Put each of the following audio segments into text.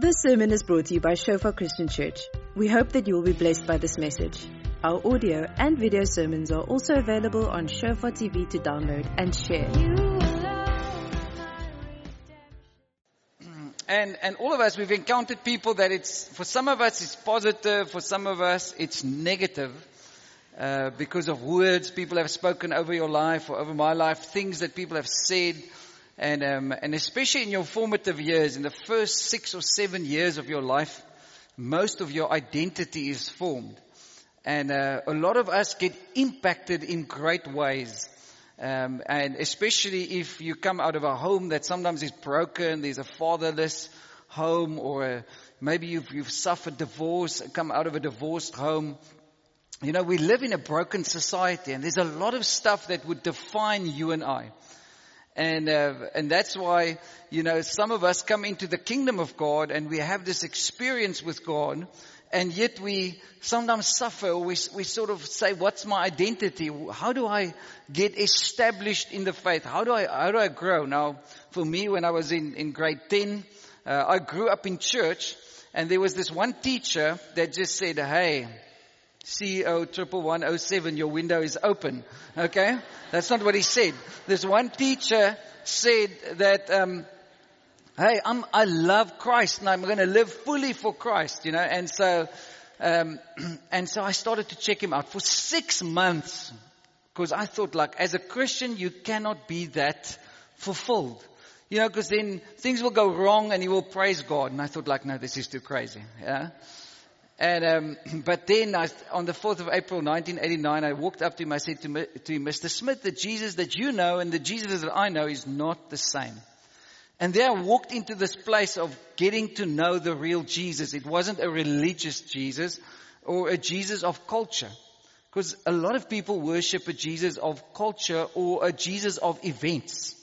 This sermon is brought to you by Shofar Christian Church. We hope that you will be blessed by this message. Our audio and video sermons are also available on Shofar TV to download and share. And all of us, we've encountered people that it's, for some of us it's positive, for some of us it's negative. Because of words people have spoken over your life or over my life, things that people have said, and especially in your formative years, in the first 6 or 7 years of your life, most of your identity is formed, and a lot of us get impacted in great ways, and especially if you come out of a home that sometimes is broken, there's a fatherless home, or maybe you've suffered divorce, come out of a divorced home. You know, we live in a broken society, and there's a lot of stuff that would define you and I. And that's why, you know, some of us come into the kingdom of God, and we have this experience with God, and yet we sometimes suffer, or we sort of say, what's my identity? How do I get established in the faith? How do I grow? Now, for me, when I was in grade 10, I grew up in church, and there was this one teacher that just said, hey, CO11107, your window is open. Okay? That's not what he said. This one teacher said that, hey, I love Christ and I'm going to live fully for Christ, you know. And so I started to check him out for 6 months, because I thought, like, as a Christian, you cannot be that fulfilled. You know, because then things will go wrong and you will praise God. And I thought, like, no, this is too crazy. Yeah. And, but then on the 4th of April, 1989, I walked up to him. I said to him, Mr. Smith, the Jesus that you know and the Jesus that I know is not the same. And there I walked into this place of getting to know the real Jesus. It wasn't a religious Jesus or a Jesus of culture, because a lot of people worship a Jesus of culture or a Jesus of events.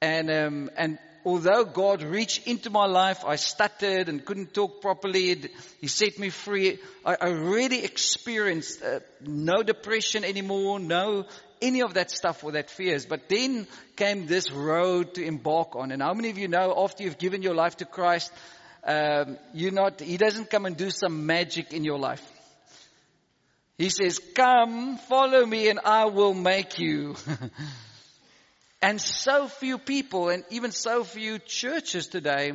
And although God reached into my life, I stuttered and couldn't talk properly. He set me free. I really experienced no depression anymore, no any of that stuff or that fears. But then came this road to embark on. And how many of you know, after you've given your life to Christ, He doesn't come and do some magic in your life. He says, come, follow me, and I will make you. And so few people, and even so few churches today,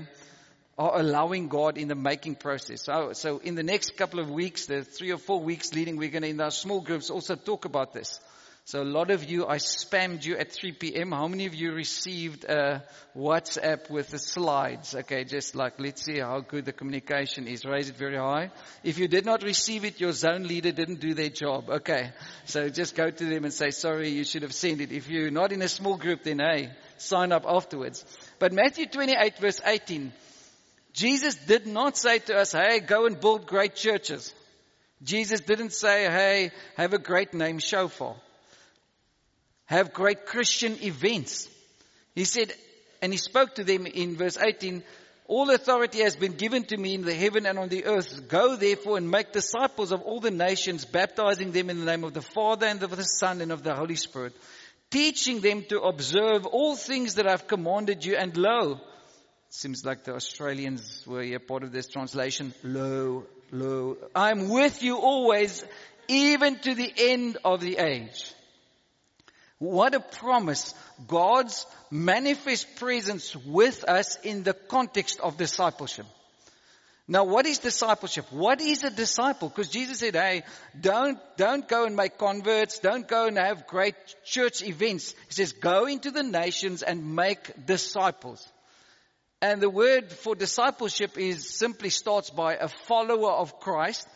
are allowing God in the making process. So in the next couple of weeks, the 3 or 4 weeks leading, we're going to, in our small groups, also talk about this. So a lot of you, I spammed you at 3 p.m. How many of you received a WhatsApp with the slides? Okay, just like, let's see how good the communication is. Raise it very high. If you did not receive it, your zone leader didn't do their job. Okay, so just go to them and say, sorry, you should have sent it. If you're not in a small group, then hey, sign up afterwards. But Matthew 28 verse 18, Jesus did not say to us, hey, go and build great churches. Jesus didn't say, hey, have a great name, Shofar. Have great Christian events. He said, and he spoke to them in verse 18, all authority has been given to me in the heaven and on the earth. Go therefore and make disciples of all the nations, baptizing them in the name of the Father and of the Son and of the Holy Spirit, teaching them to observe all things that I've commanded you. And lo, seems like the Australians were a part of this translation. Lo, I'm with you always, even to the end of the age. What a promise. God's manifest presence with us in the context of discipleship. Now, what is discipleship? What is a disciple? Because Jesus said, hey, don't go and make converts. Don't go and have great church events. He says, go into the nations and make disciples. And the word for discipleship is simply starts by a follower of Christ.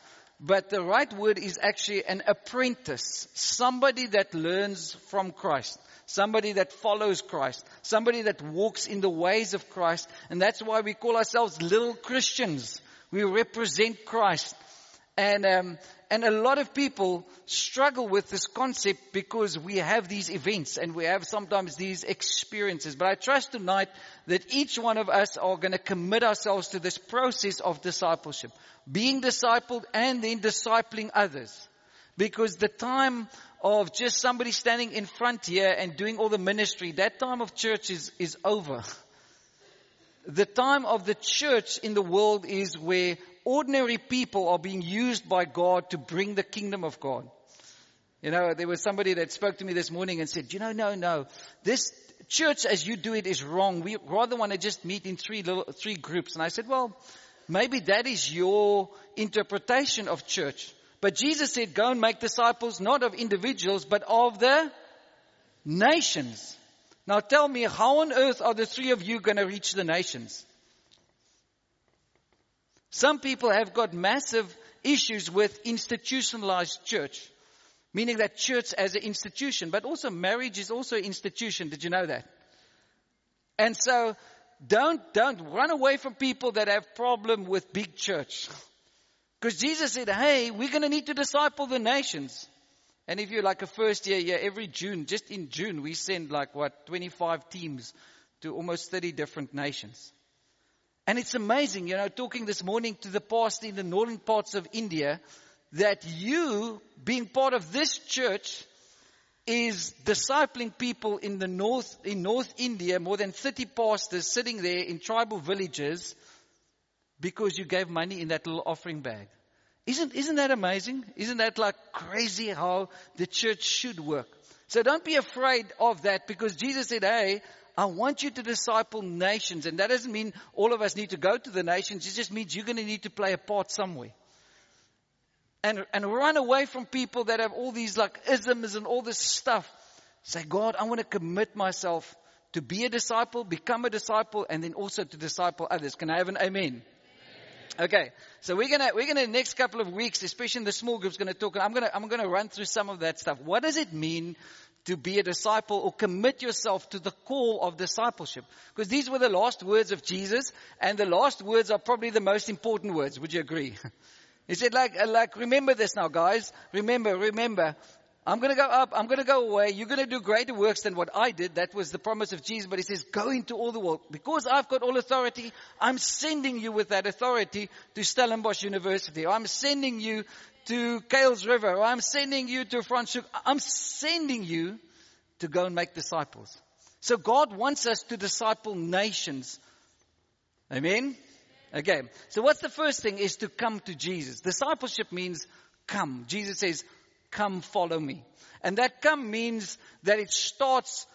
But the right word is actually an apprentice, somebody that learns from Christ, somebody that follows Christ, somebody that walks in the ways of Christ. And that's why we call ourselves little Christians. We represent Christ. And a lot of people struggle with this concept because we have these events and we have sometimes these experiences. But I trust tonight that each one of us are going to commit ourselves to this process of discipleship, being discipled and then discipling others. Because the time of just somebody standing in front here and doing all the ministry, that time of church is over. the time of the church in the world is where ordinary people are being used by God to bring the kingdom of God. You know, there was somebody that spoke to me this morning and said, no, this church as you do it is wrong. We rather want to just meet in three groups. And I said, well, maybe that is your interpretation of church. But Jesus said, go and make disciples, not of individuals, but of the nations. Now tell me, how on earth are the three of you going to reach the nations? Some people have got massive issues with institutionalized church, meaning that church as an institution, but also marriage is also an institution. Did you know that? And so don't run away from people that have problem with big church. Because Jesus said, hey, we're going to need to disciple the nations. And if you're like a first year, every June, just in June, we send 25 teams to almost 30 different nations. And it's amazing, talking this morning to the pastor in the northern parts of India, that you being part of this church is discipling people in the north, in North India, more than 30 pastors sitting there in tribal villages because you gave money in that little offering bag. Isn't that amazing? Isn't that crazy how the church should work? So don't be afraid of that, because Jesus said, hey, I want you to disciple nations. And that doesn't mean all of us need to go to the nations. It just means you're going to need to play a part somewhere. And run away from people that have all these isms and all this stuff. Say, God, I want to commit myself to be a disciple, become a disciple, and then also to disciple others. Can I have an amen? Okay, so we're gonna next couple of weeks, especially in the small groups, gonna talk. I'm gonna run through some of that stuff. What does it mean to be a disciple or commit yourself to the call of discipleship? Because these were the last words of Jesus, and the last words are probably the most important words. Would you agree? He said, remember this now, guys. Remember. I'm gonna go up. I'm gonna go away. You're gonna do greater works than what I did. That was the promise of Jesus. But he says, go into all the world. Because I've got all authority, I'm sending you with that authority to Stellenbosch University. Or I'm sending you to Kales River. Or I'm sending you to Franschhoek. I'm sending you to go and make disciples. So God wants us to disciple nations. Amen? Okay. So what's the first thing is to come to Jesus. Discipleship means come. Jesus says, come follow me. And that come means that it starts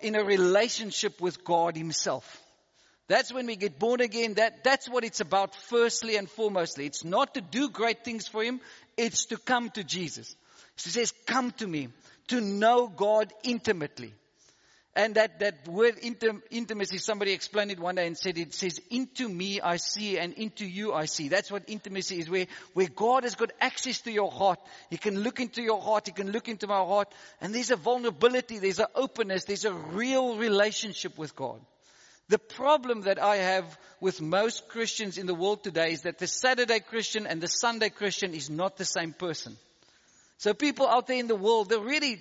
in a relationship with God himself. That's when we get born again. That's what it's about firstly and foremostly. It's not to do great things for him. It's to come to Jesus. He says, come to me, to know God intimately. And that word intimacy, somebody explained it one day and said, it says, into me I see and into you I see. That's what intimacy is, where God has got access to your heart. He can look into your heart. He can look into my heart. And there's a vulnerability. There's an openness. There's a real relationship with God. The problem that I have with most Christians in the world today is that the Saturday Christian and the Sunday Christian is not the same person. So people out there in the world, they're really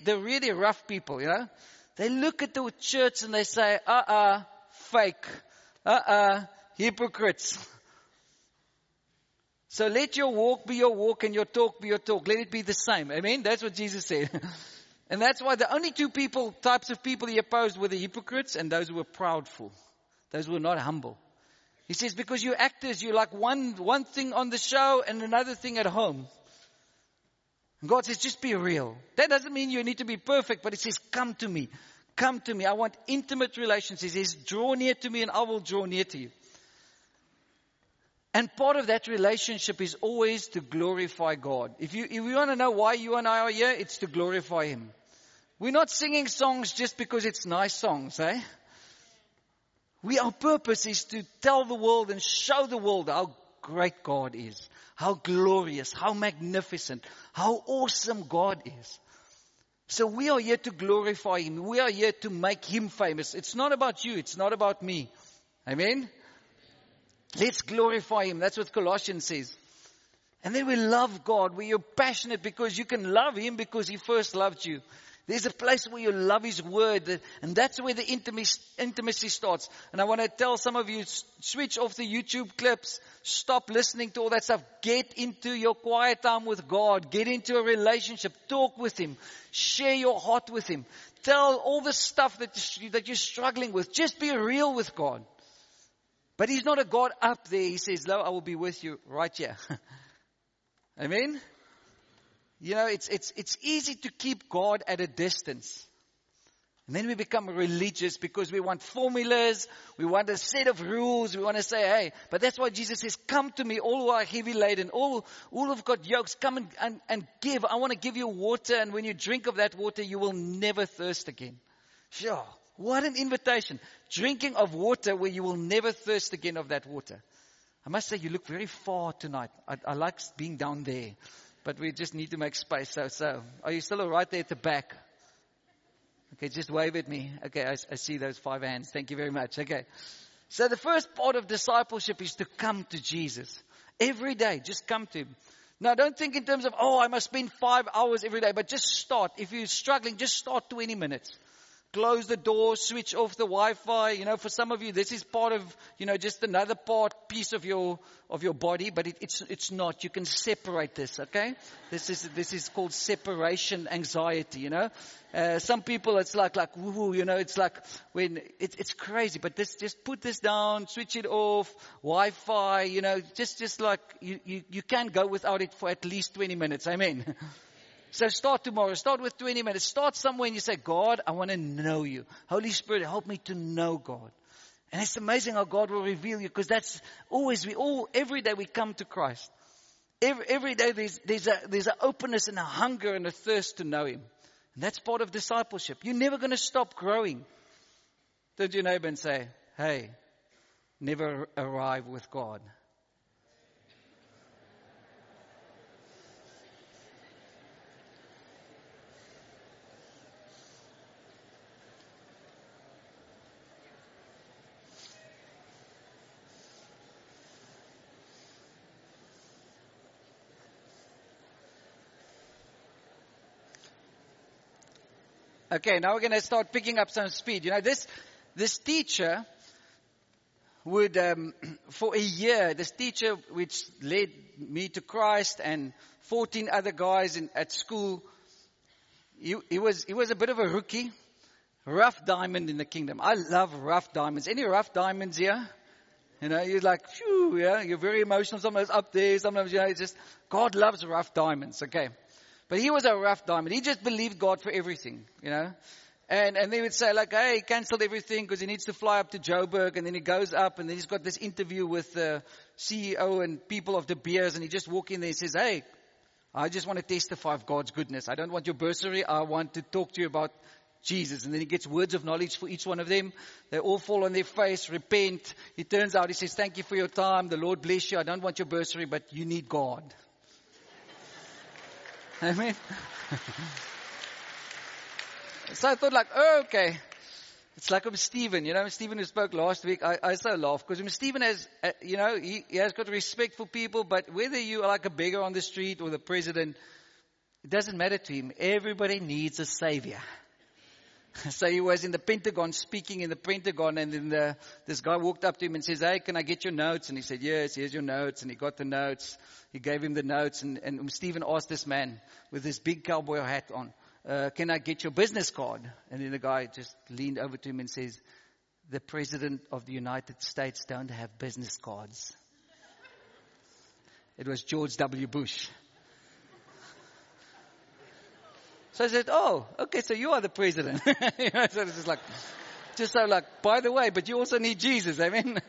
rough people, They look at the church and they say, fake, hypocrites. So let your walk be your walk and your talk be your talk. Let it be the same. Amen? That's what Jesus said. And that's why the only two types of people he opposed were the hypocrites and those who were proudful. Those who were not humble. He says, because you actors, you're like one thing on the show and another thing at home. God says, just be real. That doesn't mean you need to be perfect, but it says, come to me. Come to me. I want intimate relations. He says, draw near to me and I will draw near to you. And part of that relationship is always to glorify God. If you want to know why you and I are here, it's to glorify him. We're not singing songs just because it's nice songs, eh? Our purpose is to tell the world and show the world how great God is, how glorious, how magnificent, how awesome God is. So we are here to glorify him. We are here to make him famous. It's not about you. It's not about me. Amen? Let's glorify him. That's what Colossians says. And then we love God, where you're passionate because you can love him because he first loved you. There's a place where you love his word, and that's where the intimacy starts. And I want to tell some of you, switch off the YouTube clips. Stop listening to all that stuff. Get into your quiet time with God. Get into a relationship. Talk with him. Share your heart with him. Tell all the stuff that you're struggling with. Just be real with God. But he's not a God up there. He says, lo, I will be with you right here. Amen? You know, it's easy to keep God at a distance. And then we become religious because we want formulas. We want a set of rules. We want to say, hey, but that's why Jesus says, come to me, all who are heavy laden, all who've got yokes, come and give. I want to give you water. And when you drink of that water, you will never thirst again. Sure. What an invitation. Drinking of water where you will never thirst again of that water. I must say, you look very far tonight. I like being down there. But we just need to make space. So are you still all right there at the back? Okay, just wave at me. Okay, I see those 5 hands. Thank you very much. Okay. So the first part of discipleship is to come to Jesus. Every day, just come to Him. Now, don't think in terms of, oh, I must spend 5 hours every day. But just start. If you're struggling, just start 20 minutes. Close the door, switch off the Wi-Fi. You know, for some of you, this is part of, you know, just another piece of your body, but it's not. You can separate this, okay? This is called separation anxiety. You know, some people it's like woo, you know, it's like when it's crazy. But this, just put this down, switch it off, Wi-Fi. You know, just like you can go without it for at least 20 minutes. Amen. So start tomorrow. Start with 20 minutes. Start somewhere and you say, God, I want to know you. Holy Spirit, help me to know God. And it's amazing how God will reveal you, because that's always, every day we come to Christ. Every day there's an openness and a hunger and a thirst to know Him. And that's part of discipleship. You're never going to stop growing. Turn to your neighbor and say, hey, never arrive with God. Okay, now we're going to start picking up some speed. You know, this teacher would, for a year, this teacher which led me to Christ and 14 other guys at school, he was a bit of a rookie, rough diamond in the kingdom. I love rough diamonds. Any rough diamonds here? You know, you're like, phew, yeah, you're very emotional. Sometimes up there, sometimes, you know, it's just, God loves rough diamonds, okay. But he was a rough diamond. He just believed God for everything, you know. And they would say, like, hey, he cancelled everything because he needs to fly up to Joburg. And then he goes up and then he's got this interview with the CEO and people of De Beers. And he just walks in there and says, hey, I just want to testify of God's goodness. I don't want your bursary. I want to talk to you about Jesus. And then he gets words of knowledge for each one of them. They all fall on their face, repent. He turns out, he says, thank you for your time. The Lord bless you. I don't want your bursary, but you need God. Amen. So I thought, like, oh, okay. It's like Stephen. You know, Stephen who spoke last week, I so laugh. Because Stephen has, you know, he has got respect for people. But whether you are like a beggar on the street or the president, it doesn't matter to him. Everybody needs a savior. So he was in the Pentagon, speaking in the Pentagon. And then this guy walked up to him and says, hey, can I get your notes? And he said, yes, here's your notes. And he got the notes. He gave him the notes. And Stephen asked this man with this big cowboy hat on, can I get your business card? And then the guy just leaned over to him and says, the president of the United States don't have business cards. It was George W. Bush. So I said, oh, okay, so you are the president. You know, so it's just so like, by the way, but you also need Jesus. I mean,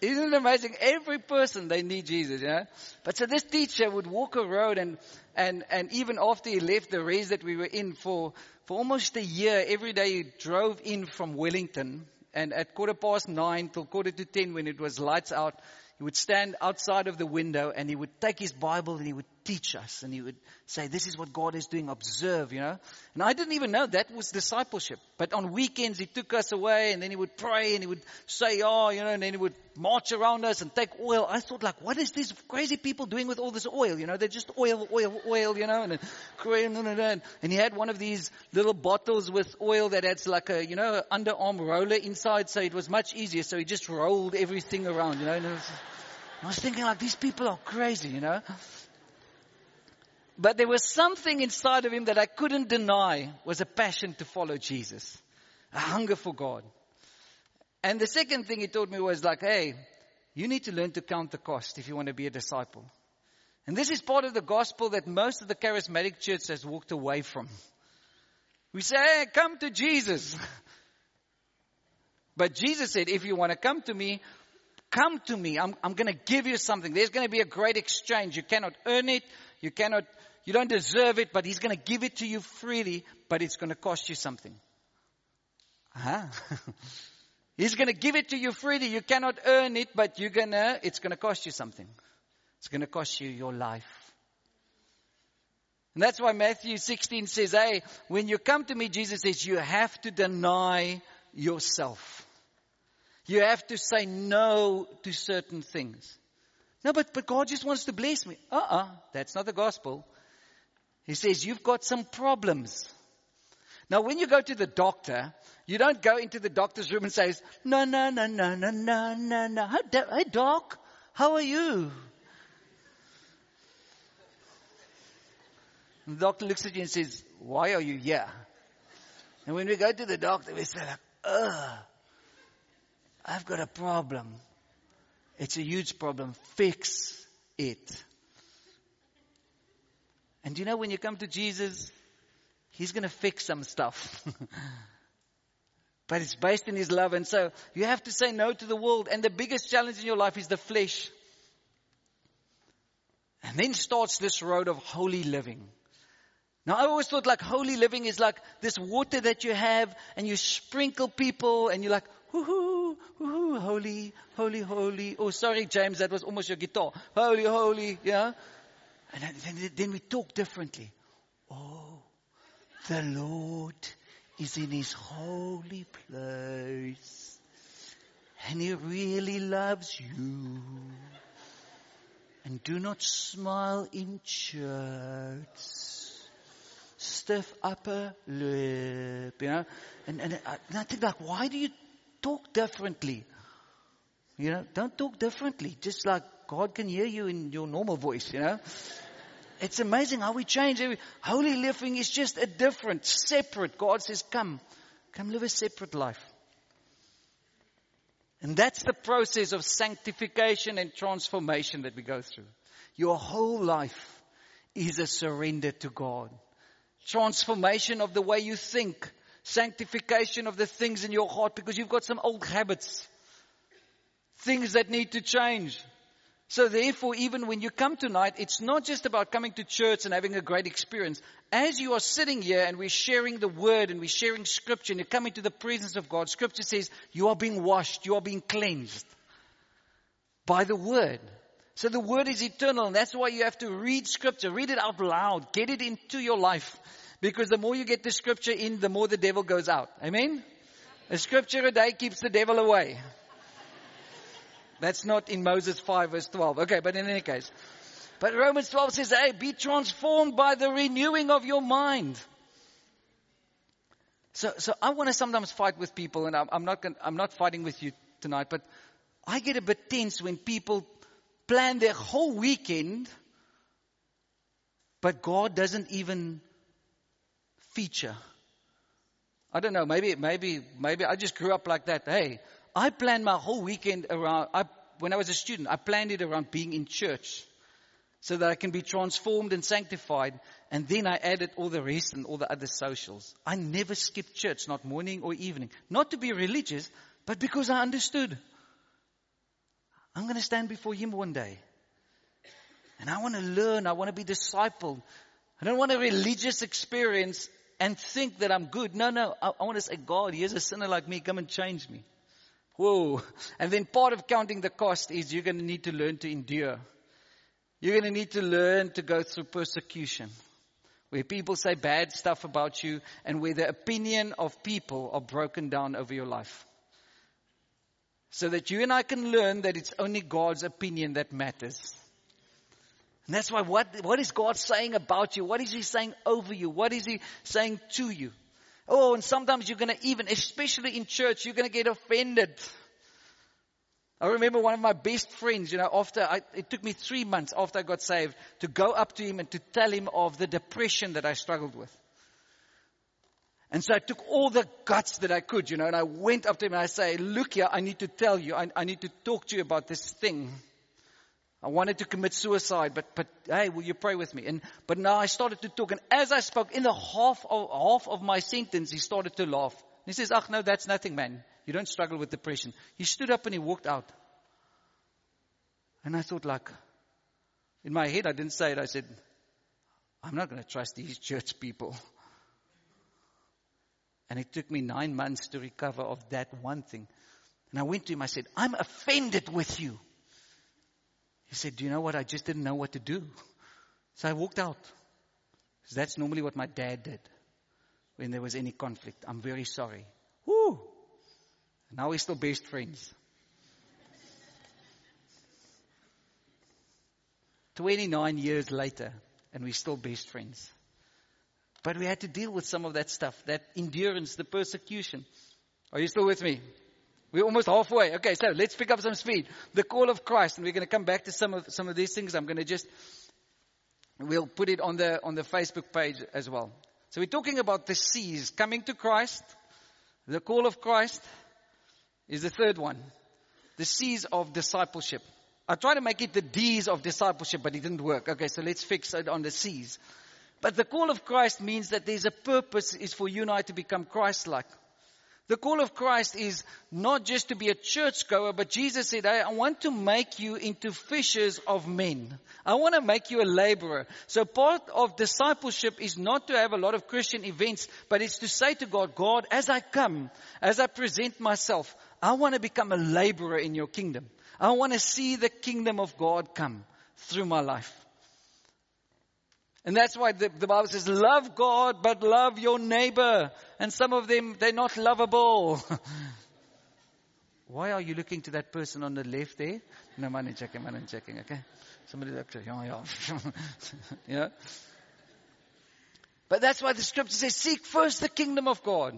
isn't it amazing? Every person, they need Jesus, you know. But so this teacher would walk a road and even after he left the race that we were in for almost a year, every day he drove in from Wellington, and at 9:15 till 10:15 when it was lights out, he would stand outside of the window and he would take his Bible and he would teach us. And he would say, this is what God is doing. Observe, you know. And I didn't even know that was discipleship. But on weekends, he took us away and then he would pray and he would say, oh, you know, and then he would march around us and take oil. I thought, like, what is these crazy people doing with all this oil? You know, they're just oil, you know. And he had one of these little bottles with oil that had like a, you know, underarm roller inside. So it was much easier. So he just rolled everything around, you know. And I was thinking, like, these people are crazy, you know. But there was something inside of him that I couldn't deny was a passion to follow Jesus, a hunger for God. And the second thing he taught me was like, hey, you need to learn to count the cost if you want to be a disciple. And this is part of the gospel that most of the charismatic church has walked away from. We say, hey, come to Jesus. But Jesus said, if you want to come to me, come to me. I'm going to give you something. There's going to be a great exchange. You cannot earn it. You don't deserve it, but he's going to give it to you freely, but it's going to cost you something. He's going to give it to you freely. You cannot earn it, but it's going to cost you something. It's going to cost you your life. And that's why Matthew 16 says, hey, when you come to me, Jesus says, you have to deny yourself. You have to say no to certain things. No, but God just wants to bless me. That's not the gospel. He says, you've got some problems. Now, when you go to the doctor, you don't go into the doctor's room and say, no. Hey, doc, how are you? And the doctor looks at you and says, why are you here? And when we go to the doctor, we say, I've got a problem. It's a huge problem. Fix it. And you know, when you come to Jesus, he's going to fix some stuff. But it's based in his love. And so you have to say no to the world. And the biggest challenge in your life is the flesh. And then starts this road of holy living. Now, I always thought like holy living is like this water that you have and you sprinkle people and you're like, woohoo, woohoo, holy, holy, holy. Oh, sorry, James, that was almost your guitar. Holy, holy, yeah. And then we talk differently. Oh, the Lord is in his holy place. And he really loves you. And do not smile in church. Stiff upper lip, you know. And I think like, why do you talk differently? You know, don't talk differently. Just like God can hear you in your normal voice, you know. It's amazing how we change. Holy living is just a different, separate. God says, come live a separate life. And that's the process of sanctification and transformation that we go through. Your whole life is a surrender to God. Transformation of the way you think. Sanctification of the things in your heart, because you've got some old habits. Things that need to change. So therefore, even when you come tonight, it's not just about coming to church and having a great experience. As you are sitting here and we're sharing the word and we're sharing scripture and you come into the presence of God, scripture says you are being washed, you are being cleansed by the word. So the word is eternal, and that's why you have to read scripture. Read it out loud. Get it into your life. Because the more you get the scripture in, the more the devil goes out. Amen? A scripture a day keeps the devil away. That's not in Moses 5 verse 12. Okay, but in any case. But Romans 12 says, hey, be transformed by the renewing of your mind. So I want to sometimes fight with people, and I'm not fighting with you tonight, but I get a bit tense when people plan their whole weekend, but God doesn't even feature. I don't know, maybe I just grew up like that. Hey, I planned my whole weekend around, when I was a student, I planned it around being in church so that I can be transformed and sanctified. And then I added all the rest and all the other socials. I never skipped church, not morning or evening. Not to be religious, but because I understood. I'm going to stand before him one day. And I want to learn. I want to be discipled. I don't want a religious experience and think that I'm good. No. I want to say, God, here's a sinner like me. Come and change me. Whoa. And then part of counting the cost is you're going to need to learn to endure. You're going to need to learn to go through persecution, where people say bad stuff about you and where the opinion of people are broken down over your life. So that you and I can learn that it's only God's opinion that matters. And that's why what is God saying about you? What is he saying over you? What is he saying to you? Oh, and sometimes you're going to even, especially in church, you're going to get offended. I remember one of my best friends, you know, it took me 3 months after I got saved to go up to him and to tell him of the depression that I struggled with. And so I took all the guts that I could, and I went up to him and I say, look here, I need to tell you, I need to talk to you about this thing. I wanted to commit suicide, but hey, will you pray with me? But now I started to talk, and as I spoke, in the half of my sentence, he started to laugh. And he says, no, that's nothing, man. You don't struggle with depression. He stood up and he walked out. And I thought, in my head, I didn't say it. I said, I'm not going to trust these church people. And it took me 9 months to recover of that one thing. And I went to him, I said, I'm offended with you. He said, do you know what? I just didn't know what to do. So I walked out. Because that's normally what my dad did when there was any conflict. I'm very sorry. Woo! And now we're still best friends. 29 years later, and we're still best friends. But we had to deal with some of that stuff, that endurance, the persecution. Are you still with me? We're almost halfway. Okay, so let's pick up some speed. The call of Christ, and we're going to come back to some of these things. I'm going to we'll put it on the Facebook page as well. So we're talking about the C's, coming to Christ. The call of Christ is the third one. The C's of discipleship. I tried to make it the D's of discipleship, but it didn't work. Okay, so let's fix it on the C's. But the call of Christ means that there's a purpose is for you and I to become Christ-like. The call of Christ is not just to be a churchgoer, but Jesus said, hey, I want to make you into fishers of men. I want to make you a laborer. So part of discipleship is not to have a lot of Christian events, but it's to say to God, God, as I come, as I present myself, I want to become a laborer in your kingdom. I want to see the kingdom of God come through my life. And that's why the Bible says, love God, but love your neighbor. And some of them, they're not lovable. Why are you looking to that person on the left there? No, I'm not checking, okay? Somebody looked at yeah. But that's why the scripture says, seek first the kingdom of God.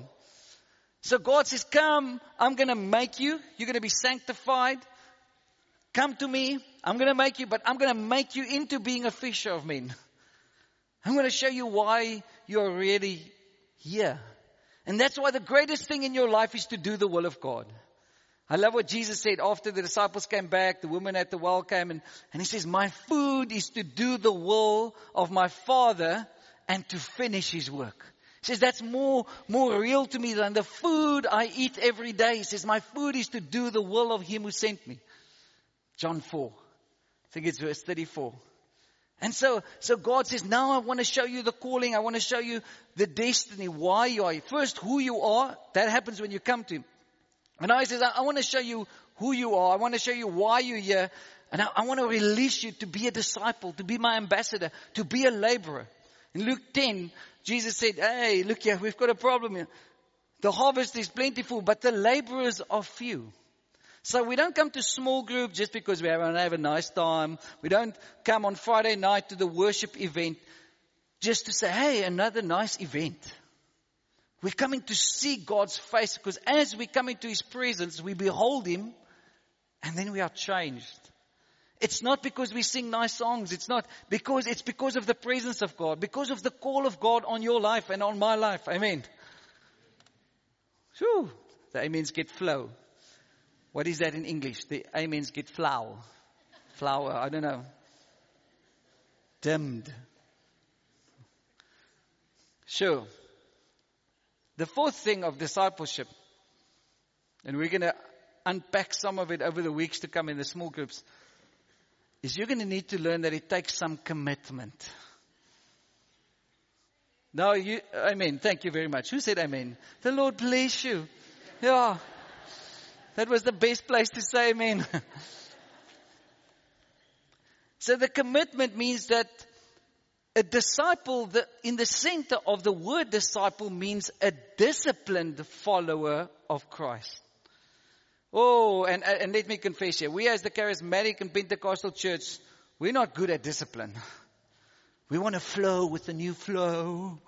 So God says, come, I'm going to make you. You're going to be sanctified. Come to me. I'm going to make you, but I'm going to make you into being a fisher of men. I'm going to show you why you're really here. And that's why the greatest thing in your life is to do the will of God. I love what Jesus said after the disciples came back, the woman at the well came and he says, my food is to do the will of my Father and to finish his work. He says, that's more real to me than the food I eat every day. He says, my food is to do the will of him who sent me. John 4, I think it's verse 34. And so God says, now I want to show you the calling. I want to show you the destiny, why you are here. First, who you are. That happens when you come to him. And now he says, I want to show you who you are. I want to show you why you're here. And I want to release you to be a disciple, to be my ambassador, to be a laborer. In Luke 10, Jesus said, hey, look here, we've got a problem here. The harvest is plentiful, but the laborers are few. So we don't come to small group just because we have a nice time. We don't come on Friday night to the worship event just to say, hey, another nice event. We're coming to see God's face because as we come into his presence, we behold him and then we are changed. It's not because we sing nice songs. It's because of the presence of God, because of the call of God on your life and on my life. Amen. Whew. The amens get flow. What is that in English? The amens get flour. Flour, I don't know. Dimmed. Sure. The fourth thing of discipleship, and we're going to unpack some of it over the weeks to come in the small groups, is you're going to need to learn that it takes some commitment. Now, amen. Thank you very much. Who said amen? The Lord bless you. Yeah. That was the best place to say amen. So the commitment means that a disciple, in the center of the word disciple, means a disciplined follower of Christ. Oh, and let me confess here. We as the charismatic and Pentecostal church, we're not good at discipline. We want to flow with the new flow.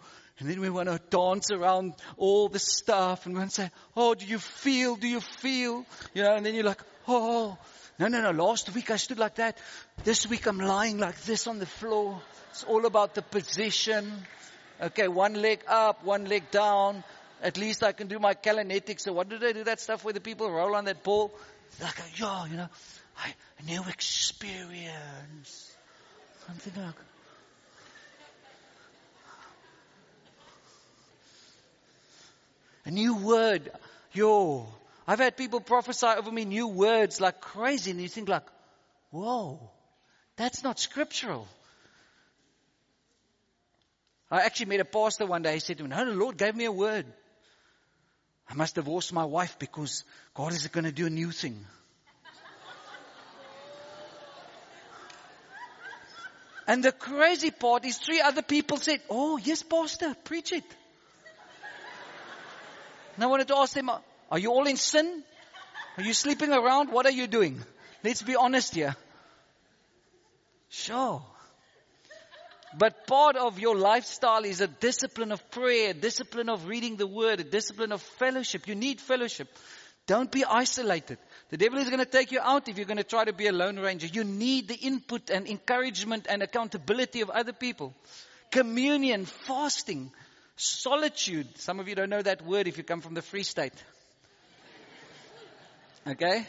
And then we want to dance around all the stuff. And we want to say, oh, do you feel? And then you're like, oh, no. Last week I stood like that. This week I'm lying like this on the floor. It's all about the position. Okay, one leg up, one leg down. At least I can do my Kalanetics. So what do they do that stuff where the people roll on that ball? Like, yeah, you know, a new experience. Something like. A new word. Yo. I've had people prophesy over me new words like crazy. And you think like, whoa, that's not scriptural. I actually met a pastor one day. He said to me, no, the Lord gave me a word. I must divorce my wife because God is going to do a new thing. And the crazy part is 3 other people said, oh, yes, pastor, preach it. And I wanted to ask them, are you all in sin? Are you sleeping around? What are you doing? Let's be honest here. Sure. But part of your lifestyle is a discipline of prayer, a discipline of reading the word, a discipline of fellowship. You need fellowship. Don't be isolated. The devil is going to take you out if you're going to try to be a lone ranger. You need the input and encouragement and accountability of other people. Communion, fasting, solitude. Some of you don't know that word if you come from the Free State. Okay?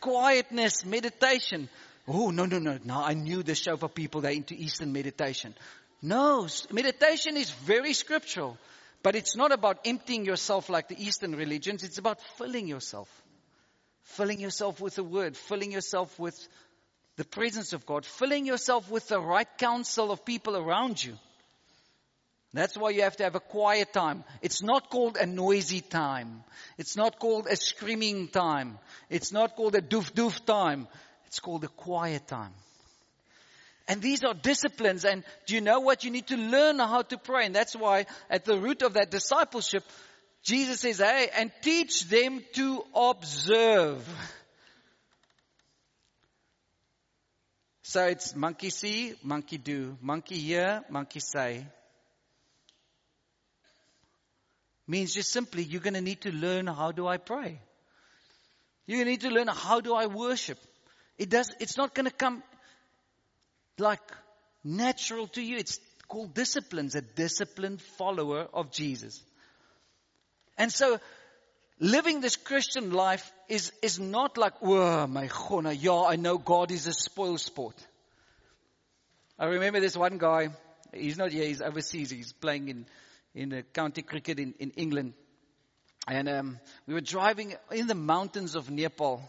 Quietness, meditation. Oh, no. Now I knew the Shofar people, they're into Eastern meditation. No, meditation is very scriptural. But it's not about emptying yourself like the Eastern religions. It's about filling yourself. Filling yourself with the word. Filling yourself with the presence of God. Filling yourself with the right counsel of people around you. That's why you have to have a quiet time. It's not called a noisy time. It's not called a screaming time. It's not called a doof-doof time. It's called a quiet time. And these are disciplines. And do you know what? You need to learn how to pray. And that's why at the root of that discipleship, Jesus says, hey, and teach them to observe. So it's monkey see, monkey do, monkey hear, monkey say. Means just simply you're going to need to learn how do I pray. You need to learn how do I worship. It's not going to come like natural to you. It's called disciplines, a disciplined follower of Jesus. And so living this Christian life is not like, whoa, my God, yeah, I know God is a spoil sport. I remember this one guy, he's not here, he's overseas, he's playing in the county cricket in England. And we were driving in the mountains of Nepal.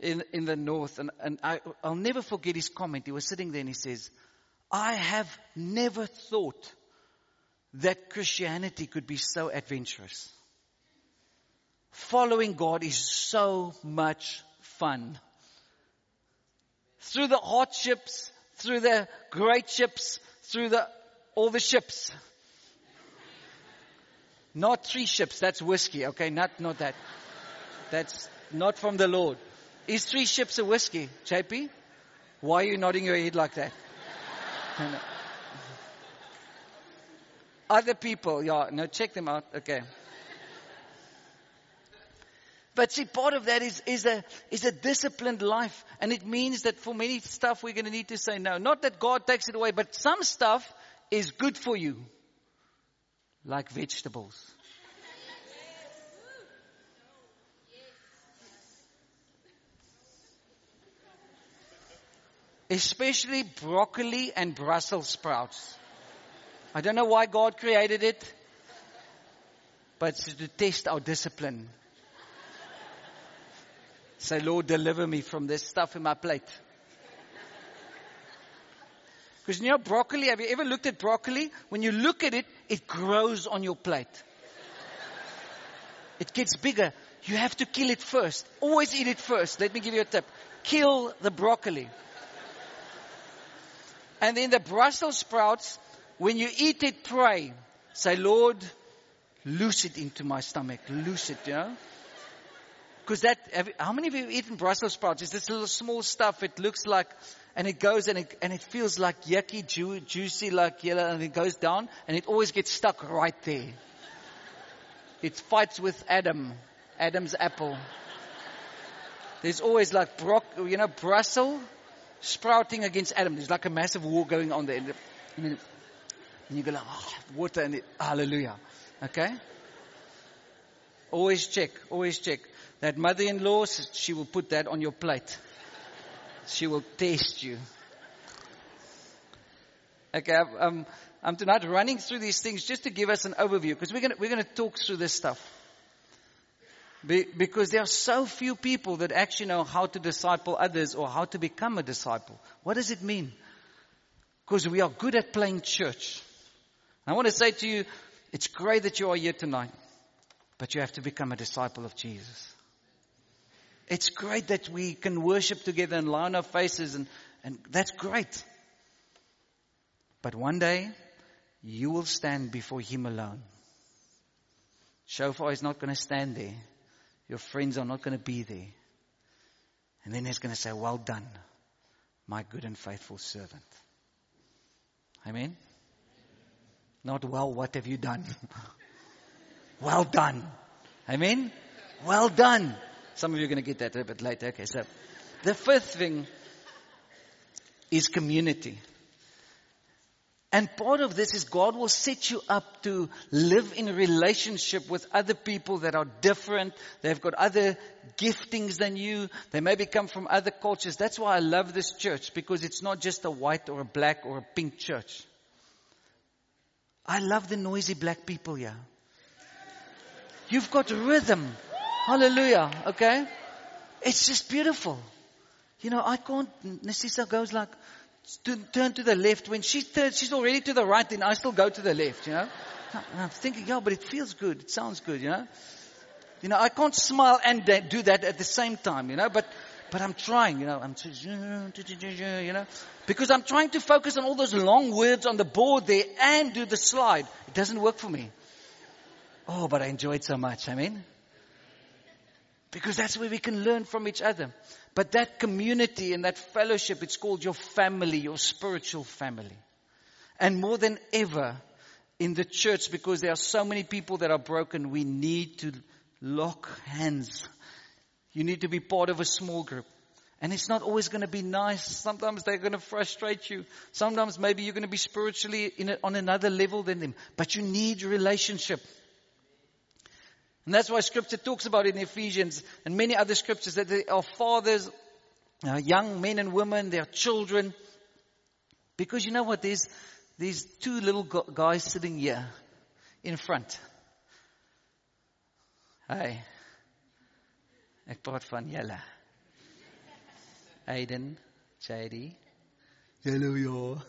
In the north, and I'll never forget his comment. He was sitting there and he says, I have never thought that Christianity could be so adventurous. Following God is so much fun. Through the hardships, through the great ships, through all the ships. Not 3 ships, that's whiskey, okay? Not that. That's not from the Lord. Is 3 ships of whiskey, JP? Why are you nodding your head like that? No. Other people, yeah, no, check them out. Okay. But see, part of that is a disciplined life. And it means that for many stuff we're going to need to say no. Not that God takes it away, but some stuff is good for you. Like vegetables. Especially broccoli and Brussels sprouts. I don't know why God created it, but it's to test our discipline. Say, Lord, deliver me from this stuff in my plate. Because you know broccoli, have you ever looked at broccoli? When you look at it, it grows on your plate. It gets bigger. You have to kill it first. Always eat it first. Let me give you a tip. Kill the broccoli. And then the Brussels sprouts, when you eat it, pray. Say, Lord, loose it into my stomach. Loose it, you know. Because how many of you have eaten Brussels sprouts? It's this little small stuff. It looks like, and it goes, and it feels like yucky, juicy, like yellow, and it goes down, and it always gets stuck right there. It fights with Adam's apple. There's always like Brussels sprouting against Adam. There's like a massive war going on there. And you go like, oh, water in it. Hallelujah. Okay? Always check. Always check. That mother-in-law, she will put that on your plate. She will taste you. Okay, I'm tonight running through these things just to give us an overview, because we're going to talk through this stuff. Because there are so few people that actually know how to disciple others or how to become a disciple. What does it mean? Because we are good at playing church. And I want to say to you, it's great that you are here tonight, but you have to become a disciple of Jesus. It's great that we can worship together and line our faces, and that's great. But one day, you will stand before Him alone. Shofar is not going to stand there. Your friends are not going to be there. And then He's going to say, well done, my good and faithful servant. Amen? Not, well, what have you done? Well done. Amen? Well done. Some of you are going to get that a bit later. Okay, so the fifth thing is community. And part of this is God will set you up to live in relationship with other people that are different. They've got other giftings than you. They maybe come from other cultures. That's why I love this church, because it's not just a white or a black or a pink church. I love the noisy black people here. You've got rhythm. Hallelujah. Okay? It's just beautiful. You know, I can't... Narcissa goes like... turn to the left. When she's already to the right, then I still go to the left, you know. And I'm thinking, yeah, but it feels good. It sounds good, you know. You know, I can't smile and do that at the same time, you know. But I'm trying, you know. I'm, you know, because I'm trying to focus on all those long words on the board there and do the slide. It doesn't work for me. Oh, but I enjoyed so much. I mean, because that's where we can learn from each other. But that community and that fellowship, it's called your family, your spiritual family. And more than ever in the church, because there are so many people that are broken, we need to lock hands. You need to be part of a small group. And it's not always going to be nice. Sometimes they're going to frustrate you. Sometimes maybe you're going to be spiritually on another level than them. But you need relationship. And that's why Scripture talks about it in Ephesians and many other Scriptures, that there are fathers, young men and women, there are children. Because you know what, there's these two little guys sitting here in front. Hey, ek praat van julle. Aiden, JD, hello y'all.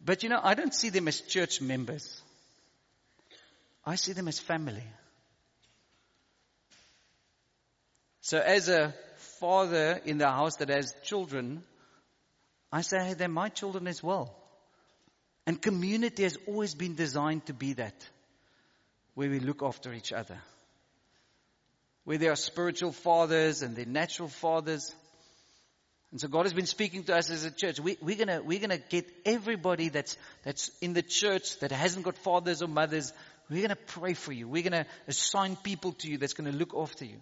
But you know, I don't see them as church members. I see them as family. So as a father in the house that has children, I say, hey, they're my children as well. And community has always been designed to be that, where we look after each other, where there are spiritual fathers and the natural fathers. And so God has been speaking to us as a church. We're gonna get everybody that's in the church that hasn't got fathers or mothers. We're going to pray for you. We're going to assign people to you that's going to look after you.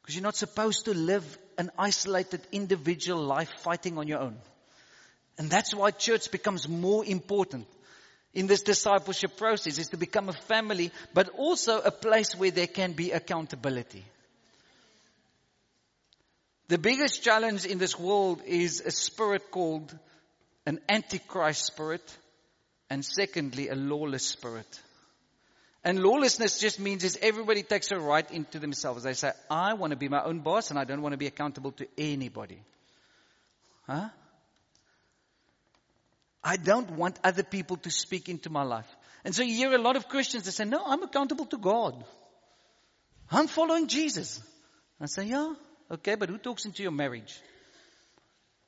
Because you're not supposed to live an isolated individual life fighting on your own. And that's why church becomes more important in this discipleship process, is to become a family, but also a place where there can be accountability. The biggest challenge in this world is a spirit called an antichrist spirit, and secondly, a lawless spirit. And lawlessness just means is everybody takes a right into themselves. They say, I want to be my own boss and I don't want to be accountable to anybody. Huh? I don't want other people to speak into my life. And so you hear a lot of Christians that say, no, I'm accountable to God. I'm following Jesus. I say, yeah, okay, but who talks into your marriage?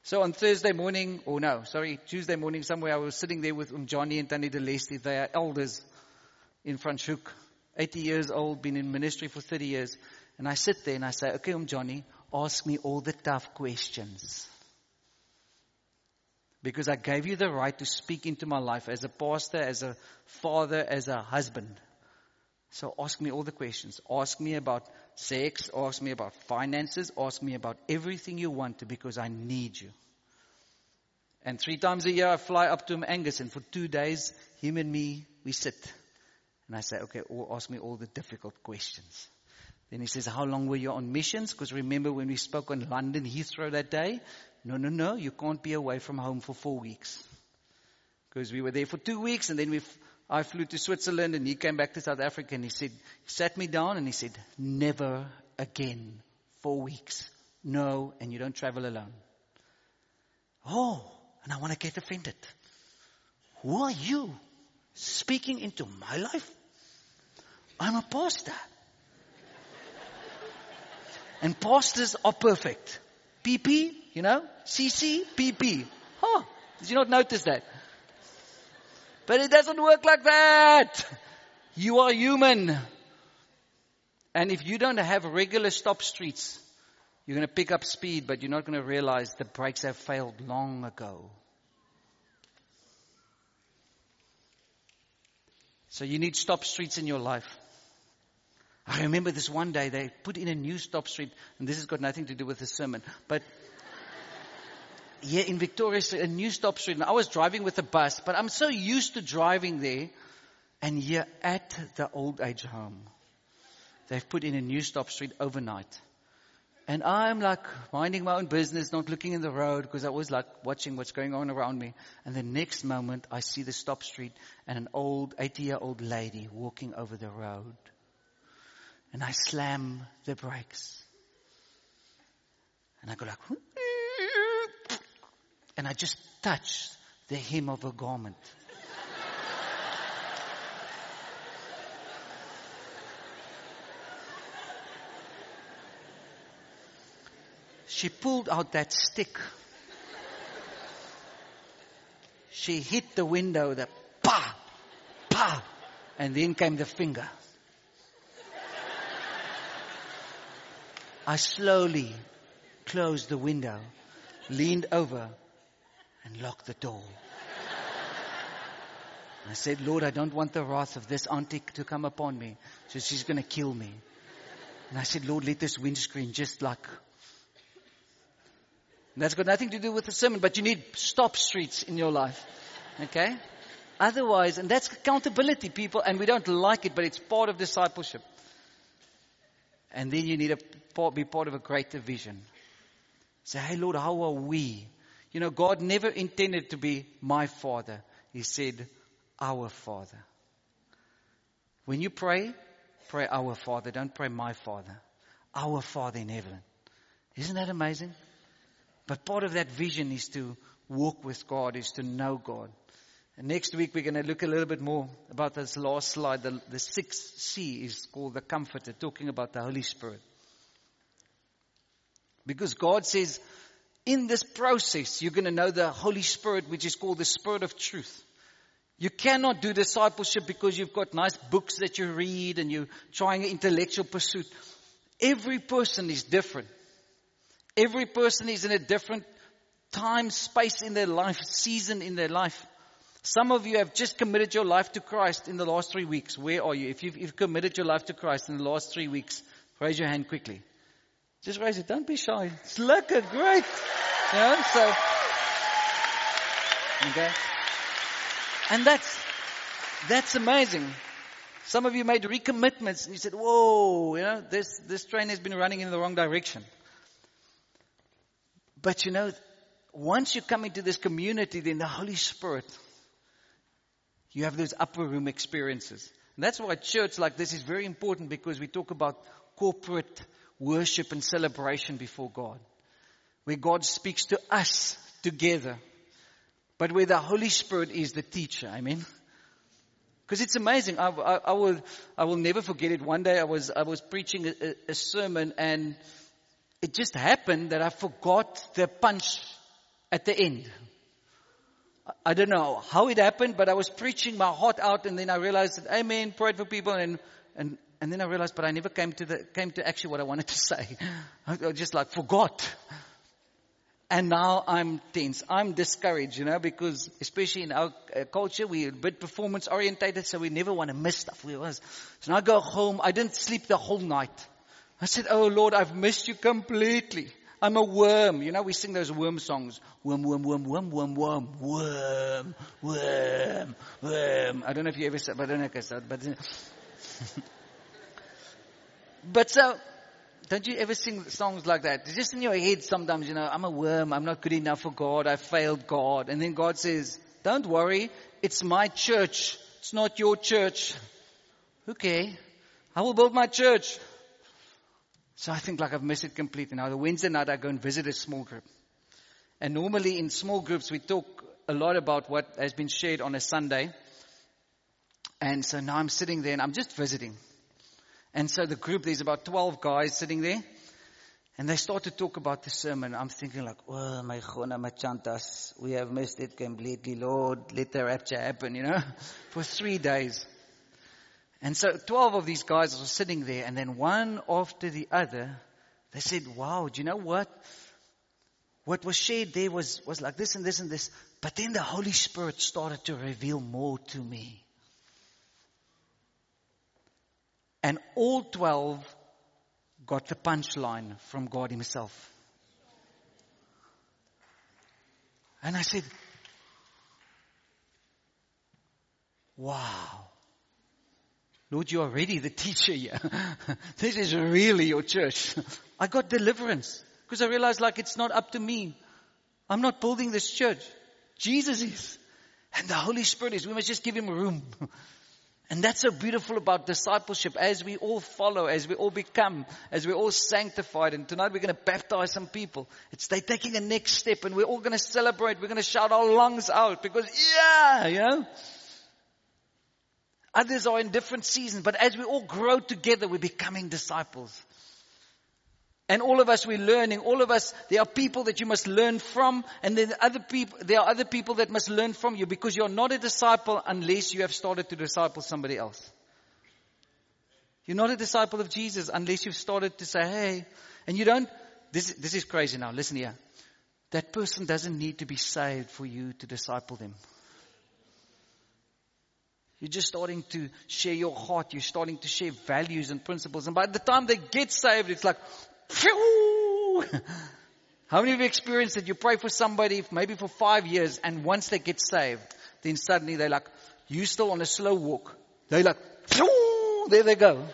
So on Tuesday morning somewhere, I was sitting there with Johnny and Tani de Lesti. They are elders in Franschhoek, 80 years old, been in ministry for 30 years. And I sit there and I say, okay, Johnny, ask me all the tough questions. Because I gave you the right to speak into my life as a pastor, as a father, as a husband. So ask me all the questions. Ask me about sex. Ask me about finances. Ask me about everything you want to, because I need you. And 3 times a year I fly up to Angus, and for 2 days, him and me, we sit. And I say, okay, ask me all the difficult questions. Then he says, how long were you on missions? Because remember when we spoke on London Heathrow that day? No, you can't be away from home for 4 weeks. Because we were there for 2 weeks, and then I flew to Switzerland, and he came back to South Africa, and he sat me down, and he said, never again. 4 weeks. No, and you don't travel alone. Oh, and I want to get offended. Who are you speaking into my life? I'm a pastor. And pastors are perfect. PP, CC, PP. Huh, did you not notice that? But it doesn't work like that. You are human. And if you don't have regular stop streets, you're going to pick up speed, but you're not going to realize the brakes have failed long ago. So you need stop streets in your life. I remember this one day, they put in a new stop street, and this has got nothing to do with the sermon, but here in Victoria, a new stop street, and I was driving with a bus, but I'm so used to driving there, and here at the old age home, they've put in a new stop street overnight. And I'm like minding my own business, not looking in the road, because I was like watching what's going on around me. And the next moment, I see the stop street and an old 80-year-old lady walking over the road. And I slam the brakes. And I go like, and I just touch the hem of her garment. She pulled out that stick. She hit the window, the pa, pa, and then came the finger. I slowly closed the window, leaned over, and locked the door. I said, Lord, I don't want the wrath of this auntie to come upon me, so she's going to kill me. And I said, Lord, let this windscreen just like... And that's got nothing to do with the sermon, but you need stop streets in your life. Okay? Otherwise, and that's accountability, people, and we don't like it, but it's part of discipleship. And then you need to be part of a greater vision. Say, hey, Lord, how are we? God never intended to be my father. He said, our Father. When you pray, pray our Father. Don't pray my Father. Our Father in heaven. Isn't that amazing? But part of that vision is to walk with God, is to know God. And next week, we're going to look a little bit more about this last slide. The 6th C is called the Comforter, talking about the Holy Spirit. Because God says, in this process, you're going to know the Holy Spirit, which is called the Spirit of Truth. You cannot do discipleship because you've got nice books that you read and you're trying an intellectual pursuit. Every person is different. Every person is in a different time, space in their life, season in their life. Some of you have just committed your life to Christ in the last 3 weeks. Where are you? If you've committed your life to Christ in the last 3 weeks, raise your hand quickly. Just raise it. Don't be shy. It's looking great. Okay. And that's amazing. Some of you made recommitments and you said, whoa, this train has been running in the wrong direction. But once you come into this community, then the Holy Spirit, you have those upper room experiences. And that's why church like this is very important, because we talk about corporate worship and celebration before God, where God speaks to us together, but where the Holy Spirit is the teacher. Because it's amazing. I will never forget it. One day I was preaching a sermon, and it just happened that I forgot the punch at the end. I don't know how it happened, but I was preaching my heart out, and then I realized that amen, prayed for people, and then I realized, but I never came to actually what I wanted to say. I just like forgot. And now I'm tense. I'm discouraged, because especially in our culture, we're a bit performance orientated, so we never want to miss stuff. So now I go home. I didn't sleep the whole night. I said, oh Lord, I've missed you completely. I'm a worm. You know, we sing those worm songs. Worm, worm, worm, worm, worm, worm, worm, worm, worm. I don't know if you ever said, but I don't know if I said, but. But so, don't you ever sing songs like that? It's just in your head sometimes, you know, I'm a worm, I'm not good enough for God, I failed God. And then God says, don't worry, it's my church, it's not your church. Okay, I will build my church. So I think like I've missed it completely. Now, the Wednesday night I go and visit a small group. And normally in small groups we talk a lot about what has been shared on a Sunday. And so now I'm sitting there and I'm just visiting. And so the group, there's about 12 guys sitting there. And they start to talk about the sermon. I'm thinking like, oh, my chona, my chantas. We have missed it completely, Lord. Let the rapture happen, you know, for 3 days. And so 12 of these guys were sitting there. And then one after the other, they said, wow, do you know what? What was shared there was like this and this and this. But then the Holy Spirit started to reveal more to me. And all 12 got the punchline from God himself. And I said, wow. Lord, you are already the teacher here. This is really your church. I got deliverance. Because I realized like it's not up to me. I'm not building this church. Jesus is. And the Holy Spirit is. We must just give him room. And that's so beautiful about discipleship. As we all follow, as we all become, as we're all sanctified. And tonight we're going to baptize some people. It's they're taking the next step. And we're all going to celebrate. We're going to shout our lungs out. Because, yeah, you know. Others are in different seasons. But as we all grow together, we're becoming disciples. And all of us, we're learning. All of us, there are people that you must learn from. And then there are other people that must learn from you. Because you're not a disciple unless you have started to disciple somebody else. You're not a disciple of Jesus unless you've started to say, hey. And you don't, this is crazy now. Listen here. That person doesn't need to be saved for you to disciple them. You're just starting to share your heart. You're starting to share values and principles. And by the time they get saved, it's like, how many of you experienced that you pray for somebody maybe for 5 years and once they get saved, then suddenly they're like, you still on a slow walk. They're like, there they go.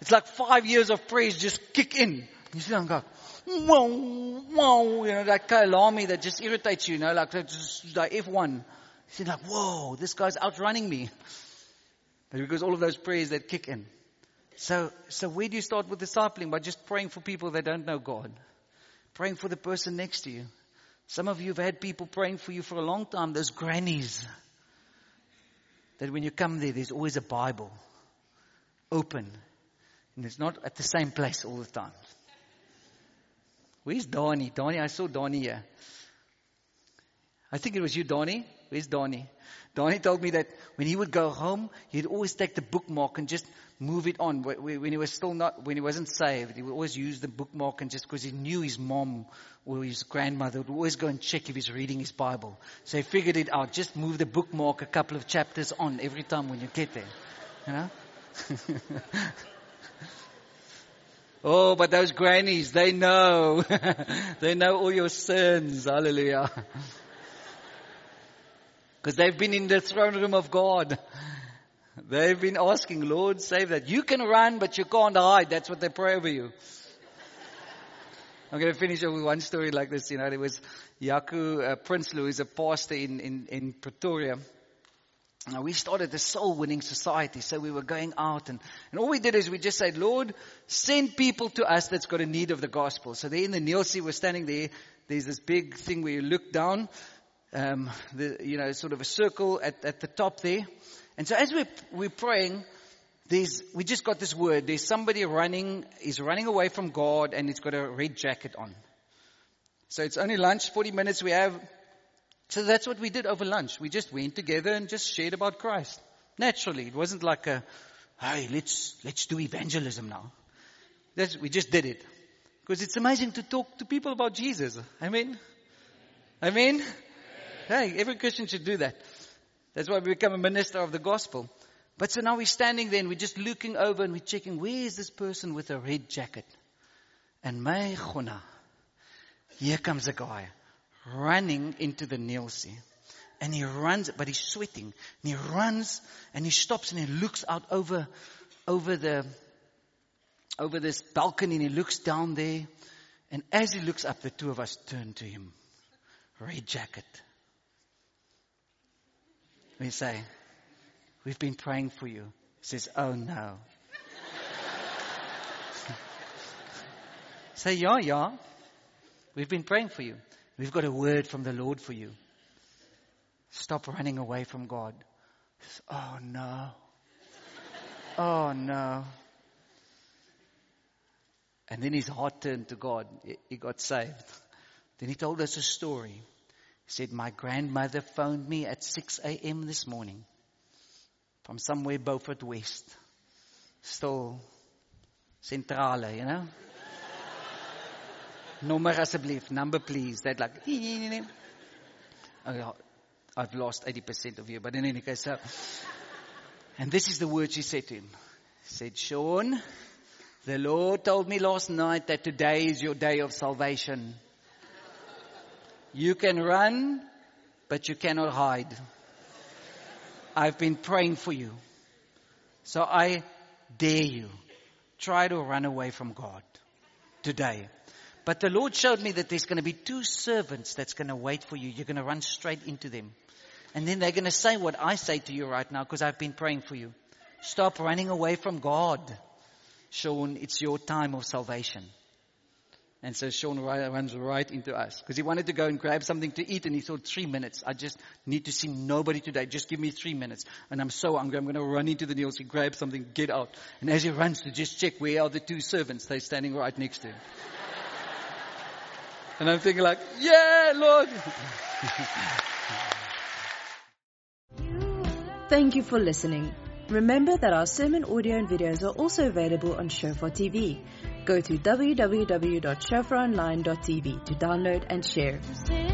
It's like 5 years of praise just kick in. You sit down and go, whoa, whoa, you know, that kalami that just irritates you, you know, like that like F1. You like, whoa, this guy's outrunning me. But because all of those prayers that kick in. So where do you start with discipling? By just praying for people that don't know God. Praying for the person next to you. Some of you have had people praying for you for a long time. Those grannies. That when you come there, there's always a Bible. Open. And it's not at the same place all the time. Where's Donnie? Donnie, I saw Donnie here. I think it was you, Donnie. Where's Donnie? Donnie told me that when he would go home, he'd always take the bookmark and just move it on. When he wasn't saved, he would always use the bookmark and just because he knew his mom or his grandmother would always go and check if he's reading his Bible. So he figured it out. Just move the bookmark a couple of chapters on every time when you get there. You know? Oh, but those grannies, they know. They know all your sins. Hallelujah. Because they've been in the throne room of God. They've been asking, Lord, save that. You can run, but you can't hide. That's what they pray over you. I'm going to finish up with one story like this. You know, there was Yaku Prinsloo, who's a pastor in Pretoria. Now, we started the soul winning society. So we were going out and all we did is we just said, Lord, send people to us that's got a need of the gospel. So there in the Niels, we're standing there. There's this big thing where you look down, sort of a circle at the top there. And so as we're praying, we just got this word. There's somebody running away from God and it's got a red jacket on. So it's only lunch, 40 minutes we have. So that's what we did over lunch. We just went together and just shared about Christ. Naturally, it wasn't like hey, let's do evangelism now. We just did it. Because it's amazing to talk to people about Jesus. I mean, hey, every Christian should do that. That's why we become a minister of the gospel. But so now we're standing there and we're just looking over and we're checking, where is this person with a red jacket? And my chona, here comes a guy running into the Niels. And he runs, but he's sweating. And he runs, and he stops, and he looks out over this balcony, and he looks down there. And as he looks up, the two of us turn to him. Red jacket. We say, "We've been praying for you." He says, "Oh no." Say, yeah. "We've been praying for you. We've got a word from the Lord for you. Stop running away from God." Says, "Oh no. Oh no." And then his heart turned to God. He got saved. Then he told us a story. He said, "My grandmother phoned me at 6 a.m. this morning from somewhere Beaufort West. Still Centrale, you know. Nommer asseblief, number please." They'd like, I've lost 80% of you, but in any case, so. And this is the word she said to him. She said, "Sean, the Lord told me last night that today is your day of salvation. You can run, but you cannot hide. I've been praying for you. So I dare you. Try to run away from God today. But the Lord showed me that there's going to be two servants that's going to wait for you. You're going to run straight into them. And then they're going to say what I say to you right now because I've been praying for you. Stop running away from God. Sean, it's your time of salvation." And so Sean runs right into us because he wanted to go and grab something to eat and he thought, 3 minutes. I just need to see nobody today. Just give me 3 minutes. And I'm so hungry. I'm going to run into the Niels and grab something, get out. And as he runs to just check where are the two servants, they're standing right next to him. And I'm thinking like, yeah, Lord. Thank you for listening. Remember that our sermon audio and videos are also available on Shofar TV. Go to www.shofaronline.tv to download and share.